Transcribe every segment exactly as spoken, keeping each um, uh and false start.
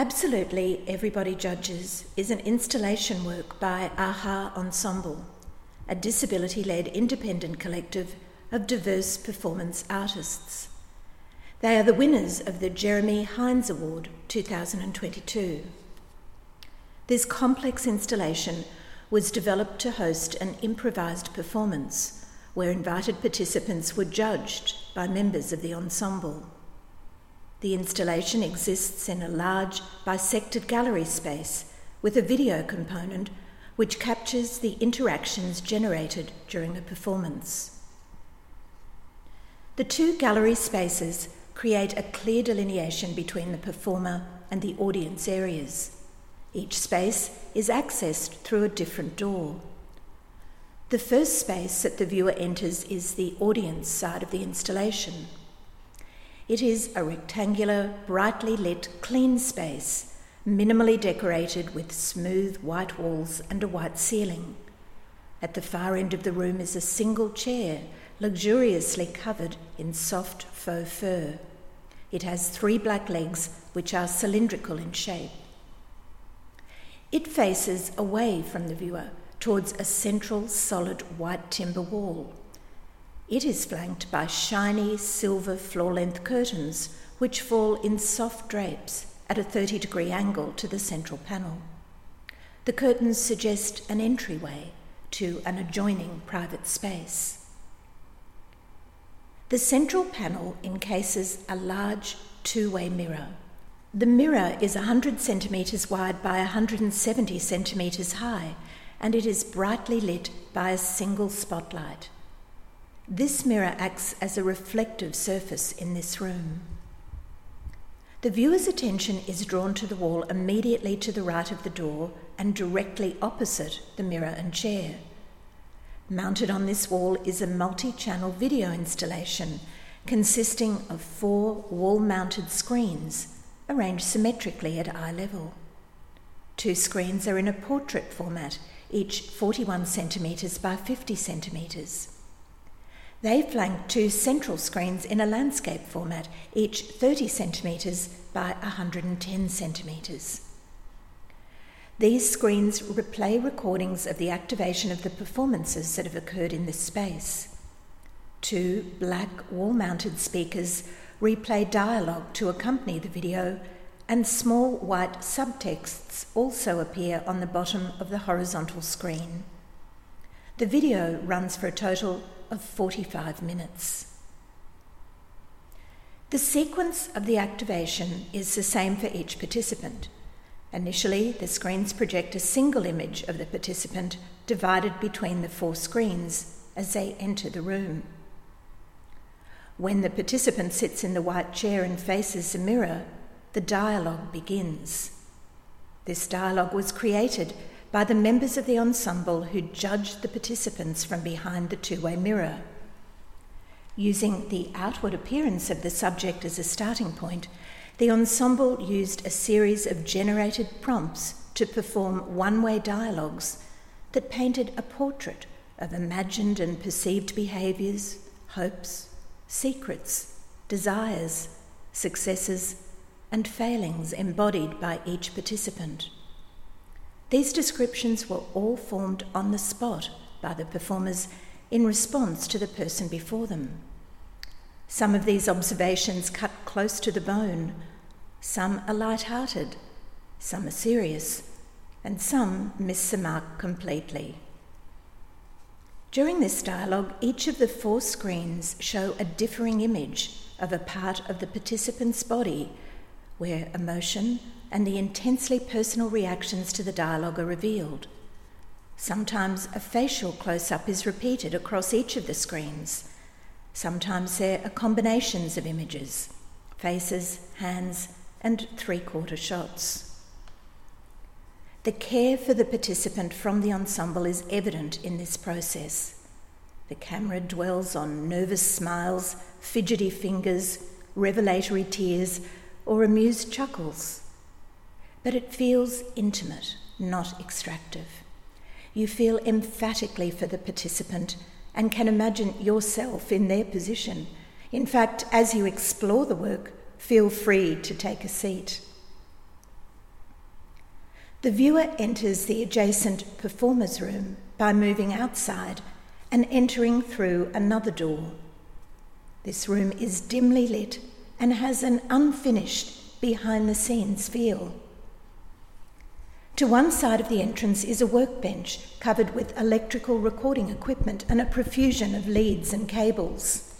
Absolutely Everybody Judges is an installation work by A H A Ensemble, a disability-led independent collective of diverse performance artists. They are the winners of the Jeremy Hines Award two thousand twenty-two. This complex installation was developed to host an improvised performance where invited participants were judged by members of the ensemble. The installation exists in a large bisected gallery space with a video component which captures the interactions generated during the performance. The two gallery spaces create a clear delineation between the performer and the audience areas. Each space is accessed through a different door. The first space that the viewer enters is the audience side of the installation. It is a rectangular, brightly lit, clean space, minimally decorated with smooth white walls and a white ceiling. At the far end of the room is a single chair, luxuriously covered in soft faux fur. It has three black legs, which are cylindrical in shape. It faces away from the viewer towards a central, solid white timber wall. It is flanked by shiny silver floor-length curtains which fall in soft drapes at a thirty-degree angle to the central panel. The curtains suggest an entryway to an adjoining private space. The central panel encases a large two-way mirror. The mirror is one hundred centimetres wide by one hundred seventy centimetres high, and it is brightly lit by a single spotlight. This mirror acts as a reflective surface in this room. The viewer's attention is drawn to the wall immediately to the right of the door and directly opposite the mirror and chair. Mounted on this wall is a multi-channel video installation consisting of four wall-mounted screens arranged symmetrically at eye level. Two screens are in a portrait format, each forty-one centimetres by fifty centimetres. They flank two central screens in a landscape format, each thirty centimetres by one hundred ten centimetres. These screens replay recordings of the activation of the performances that have occurred in this space. Two black wall-mounted speakers replay dialogue to accompany the video, and small white subtexts also appear on the bottom of the horizontal screen. The video runs for a total of forty-five minutes. The sequence of the activation is the same for each participant. Initially, the screens project a single image of the participant divided between the four screens as they enter the room. When the participant sits in the white chair and faces the mirror, the dialogue begins. This dialogue was created by the members of the ensemble who judged the participants from behind the two-way mirror. Using the outward appearance of the subject as a starting point, the ensemble used a series of generated prompts to perform one-way dialogues that painted a portrait of imagined and perceived behaviours, hopes, secrets, desires, successes, and failings embodied by each participant. These descriptions were all formed on the spot by the performers in response to the person before them. Some of these observations cut close to the bone, some are light-hearted, some are serious, and some miss the mark completely. During this dialogue, each of the four screens show a differing image of a part of the participant's body where emotion and the intensely personal reactions to the dialogue are revealed. Sometimes a facial close-up is repeated across each of the screens. Sometimes there are combinations of images, faces, hands, and three-quarter shots. The care for the participant from the ensemble is evident in this process. The camera dwells on nervous smiles, fidgety fingers, revelatory tears, or amused chuckles. But it feels intimate, not extractive. You feel emphatically for the participant and can imagine yourself in their position. In fact, as you explore the work, feel free to take a seat. The viewer enters the adjacent performer's room by moving outside and entering through another door. This room is dimly lit and has an unfinished behind-the-scenes feel. To one side of the entrance is a workbench covered with electrical recording equipment and a profusion of leads and cables.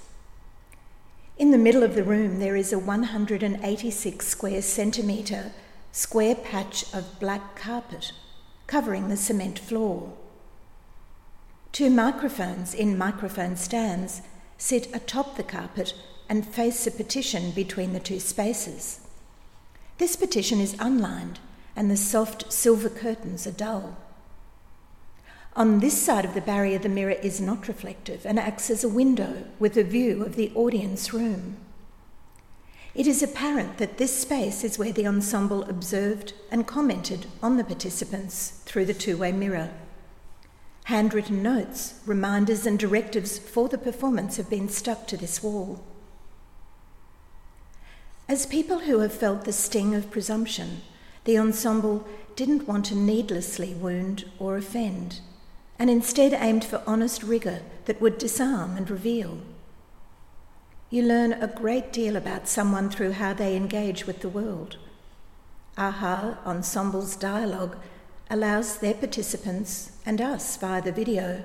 In the middle of the room there is a one hundred eighty-six square centimetre square patch of black carpet covering the cement floor. Two microphones in microphone stands sit atop the carpet and face a partition between the two spaces. This partition is unlined and the soft silver curtains are dull. On this side of the barrier, the mirror is not reflective and acts as a window with a view of the audience room. It is apparent that this space is where the ensemble observed and commented on the participants through the two-way mirror. Handwritten notes, reminders and directives for the performance have been stuck to this wall. As people who have felt the sting of presumption, the ensemble didn't want to needlessly wound or offend, and instead aimed for honest rigour that would disarm and reveal. You learn a great deal about someone through how they engage with the world. A H A Ensemble's dialogue allows their participants, and us via the video,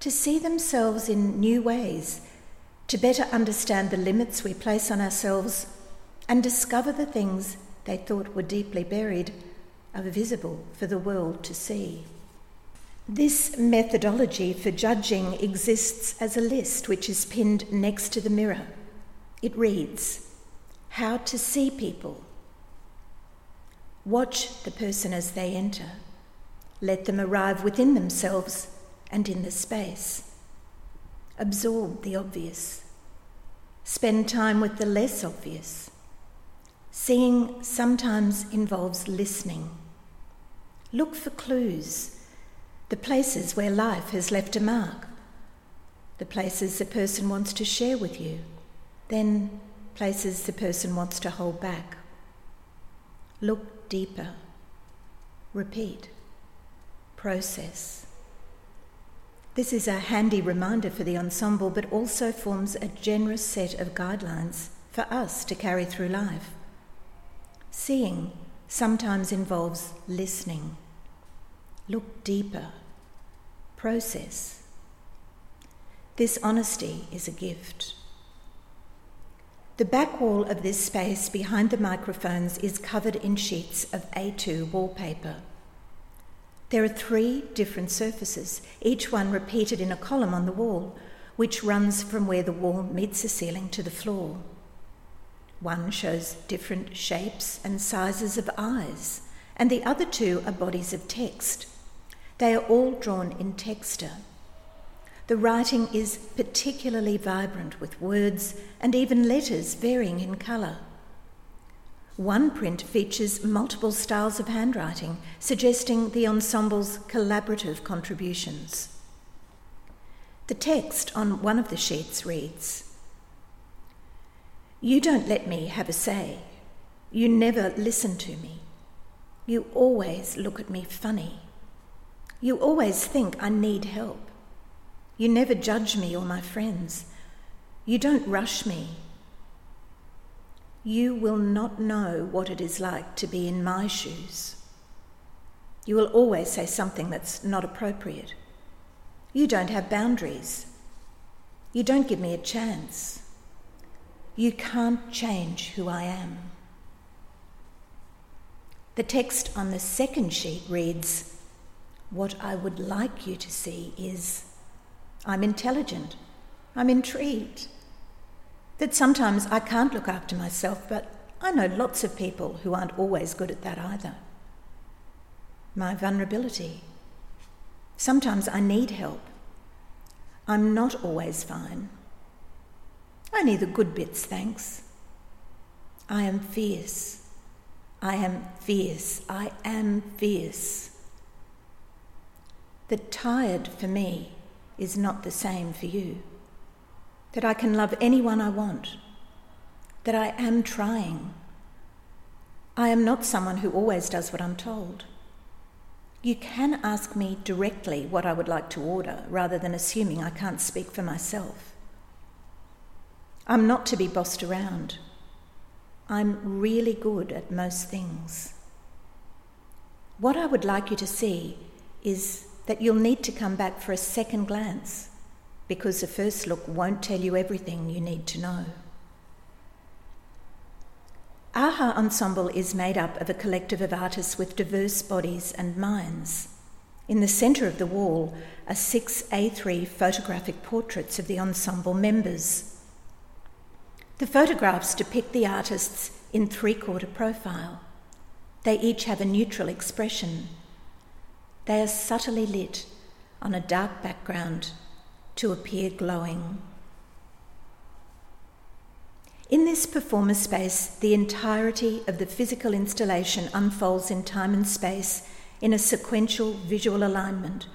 to see themselves in new ways, to better understand the limits we place on ourselves and discover the things they thought were deeply buried are visible for the world to see. This methodology for judging exists as a list which is pinned next to the mirror. It reads, how to see people. Watch the person as they enter. Let them arrive within themselves and in the space. Absorb the obvious. Spend time with the less obvious. Seeing sometimes involves listening. Look for clues, the places where life has left a mark, the places the person wants to share with you, then places the person wants to hold back. Look deeper. Repeat. Process. This is a handy reminder for the ensemble, but also forms a generous set of guidelines for us to carry through life. Seeing sometimes involves listening. Look deeper. Process. This honesty is a gift. The back wall of this space behind the microphones is covered in sheets of A two wallpaper. There are three different surfaces, each one repeated in a column on the wall, which runs from where the wall meets the ceiling to the floor. One shows different shapes and sizes of eyes, and the other two are bodies of text. They are all drawn in texture. The writing is particularly vibrant with words and even letters varying in colour. One print features multiple styles of handwriting, suggesting the ensemble's collaborative contributions. The text on one of the sheets reads, you don't let me have a say. You never listen to me. You always look at me funny. You always think I need help. You never judge me or my friends. You don't rush me. You will not know what it is like to be in my shoes. You will always say something that's not appropriate. You don't have boundaries. You don't give me a chance. You can't change who I am. The text on the second sheet reads, what I would like you to see is, I'm intelligent, I'm intrigued, that sometimes I can't look after myself, but I know lots of people who aren't always good at that either. My vulnerability. Sometimes I need help. I'm not always fine. Only the good bits, thanks. I am fierce. I am fierce. I am fierce. That tired for me is not the same for you. That I can love anyone I want. That I am trying. I am not someone who always does what I'm told. you can ask me directly what I would like to order rather than assuming I can't speak for myself. I'm not to be bossed around. I'm really good at most things. What I would like you to see is that you'll need to come back for a second glance because the first look won't tell you everything you need to know. A H A Ensemble is made up of a collective of artists with diverse bodies and minds. In the centre of the wall are six A three photographic portraits of the ensemble members. The photographs depict the artists in three-quarter profile. They each have a neutral expression. They are subtly lit on a dark background to appear glowing. In this performance space, the entirety of the physical installation unfolds in time and space in a sequential visual alignment,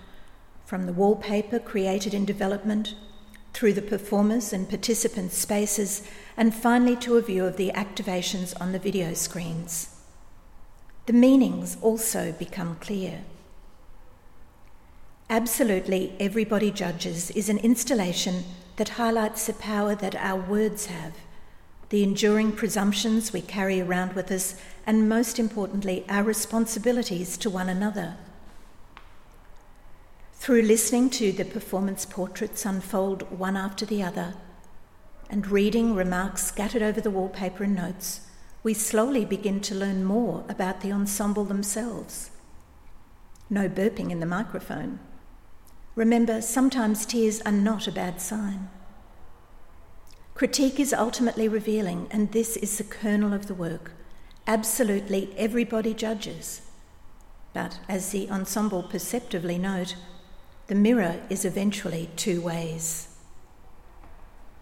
from the wallpaper created in development, through the performers' and participants' spaces, and finally to a view of the activations on the video screens. The meanings also become clear. Absolutely Everybody Judges is an installation that highlights the power that our words have, the enduring presumptions we carry around with us, and most importantly, our responsibilities to one another. Through listening to the performance portraits unfold one after the other, and reading remarks scattered over the wallpaper and notes, we slowly begin to learn more about the ensemble themselves. No burping in the microphone. Remember, sometimes tears are not a bad sign. Critique is ultimately revealing, and this is the kernel of the work. Absolutely everybody judges. But as the ensemble perceptively note, the mirror is eventually two ways.